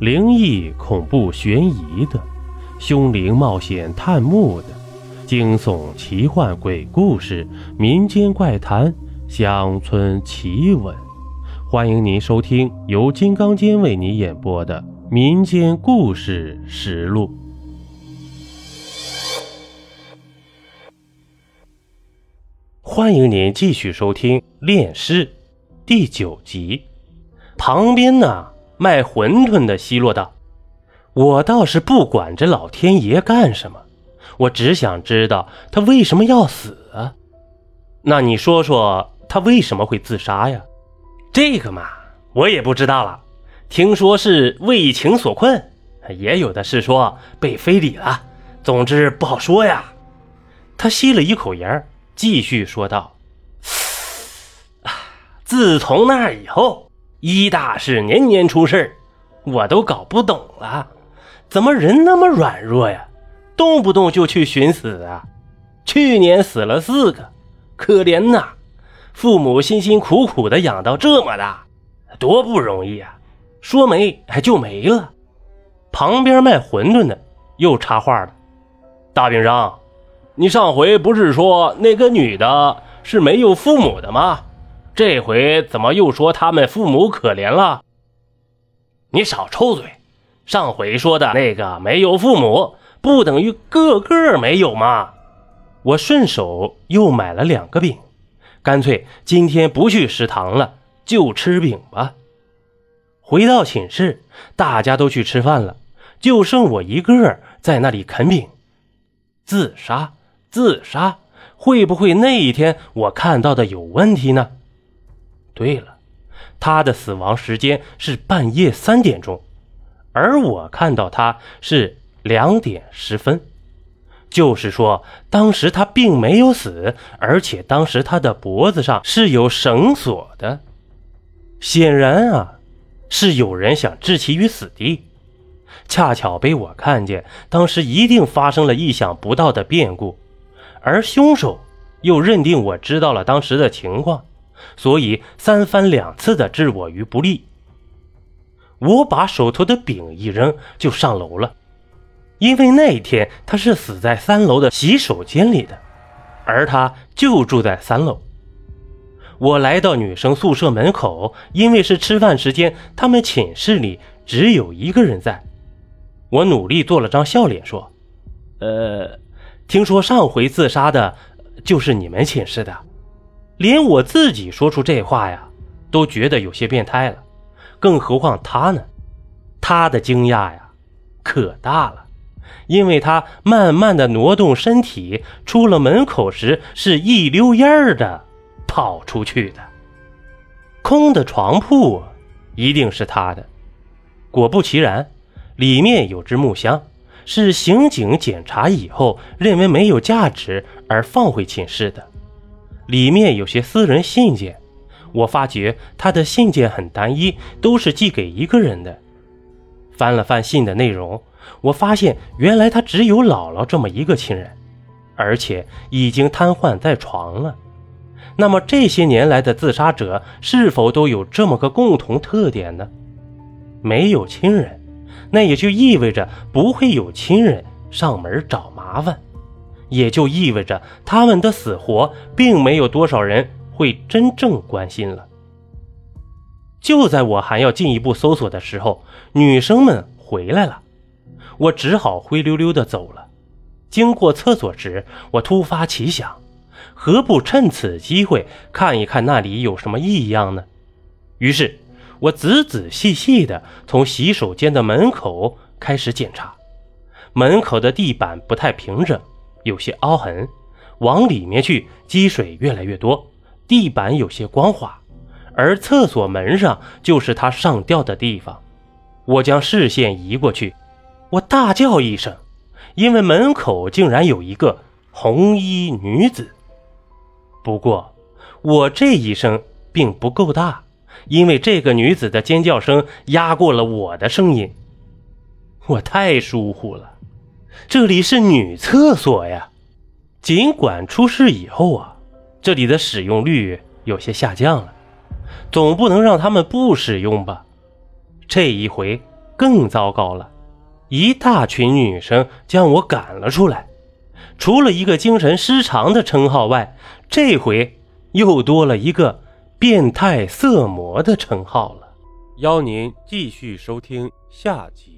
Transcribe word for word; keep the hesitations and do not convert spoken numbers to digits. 灵异、恐怖、悬疑的，凶灵冒险探墓的，惊悚、奇幻、鬼故事、民间怪谈、乡村奇闻。欢迎您收听由金刚间为您演播的民间故事实录。欢迎您继续收听炼尸第九集。旁边呢，卖馄饨的奚落道：我倒是不管这老天爷干什么，我只想知道他为什么要死啊。那你说说他为什么会自杀呀？这个嘛，我也不知道了，听说是为情所困，也有的是说被非礼了，总之不好说呀。他吸了一口烟，继续说道：自从那以后，一大事年年出事，我都搞不懂了，怎么人那么软弱呀，动不动就去寻死啊！去年死了四个，可怜呐！父母辛辛苦苦的养到这么大，多不容易啊！说没就没了。旁边卖馄饨的又插话了：大饼商，你上回不是说那个女的是没有父母的吗？这回怎么又说他们父母可怜了？你少抽嘴，上回说的那个没有父母不等于个个没有吗？我顺手又买了两个饼，干脆今天不去食堂了，就吃饼吧。回到寝室，大家都去吃饭了，就剩我一个在那里啃饼。自杀，自杀，会不会那一天我看到的有问题呢？对了，他的死亡时间是半夜三点钟，而我看到他是两点十分，就是说当时他并没有死，而且当时他的脖子上是有绳索的，显然啊，是有人想置其于死地，恰巧被我看见，当时一定发生了意想不到的变故，而凶手又认定我知道了当时的情况，所以三番两次的置我于不利。我把手头的饼一扔就上楼了，因为那一天他是死在三楼的洗手间里的，而他就住在三楼。我来到女生宿舍门口，因为是吃饭时间，他们寝室里只有一个人在。我努力做了张笑脸说：呃，听说上回自杀的就是你们寝室的。连我自己说出这话呀，都觉得有些变态了，更何况他呢？他的惊讶呀，可大了。因为他慢慢的挪动身体，出了门口时是一溜烟的跑出去的。空的床铺一定是他的。果不其然，里面有只木箱，是刑警检查以后认为没有价值而放回寝室的。里面有些私人信件，我发觉他的信件很单一，都是寄给一个人的。翻了翻信的内容，我发现原来他只有姥姥这么一个亲人，而且已经瘫痪在床了。那么这些年来的自杀者是否都有这么个共同特点呢？没有亲人，那也就意味着不会有亲人上门找麻烦，也就意味着他们的死活并没有多少人会真正关心了。就在我还要进一步搜索的时候，女生们回来了，我只好灰溜溜的走了。经过厕所时，我突发奇想，何不趁此机会看一看那里有什么异样呢？于是我仔仔细细的从洗手间的门口开始检查。门口的地板不太平整，有些凹痕，往里面去积水越来越多，地板有些光滑，而厕所门上就是它上吊的地方。我将视线移过去，我大叫一声，因为门口竟然有一个红衣女子。不过我这一声并不够大，因为这个女子的尖叫声压过了我的声音。我太疏忽了，这里是女厕所呀。尽管出事以后啊，这里的使用率有些下降了，总不能让他们不使用吧。这一回更糟糕了，一大群女生将我赶了出来，除了一个精神失常的称号外，这回又多了一个变态色魔的称号了。邀您继续收听下集。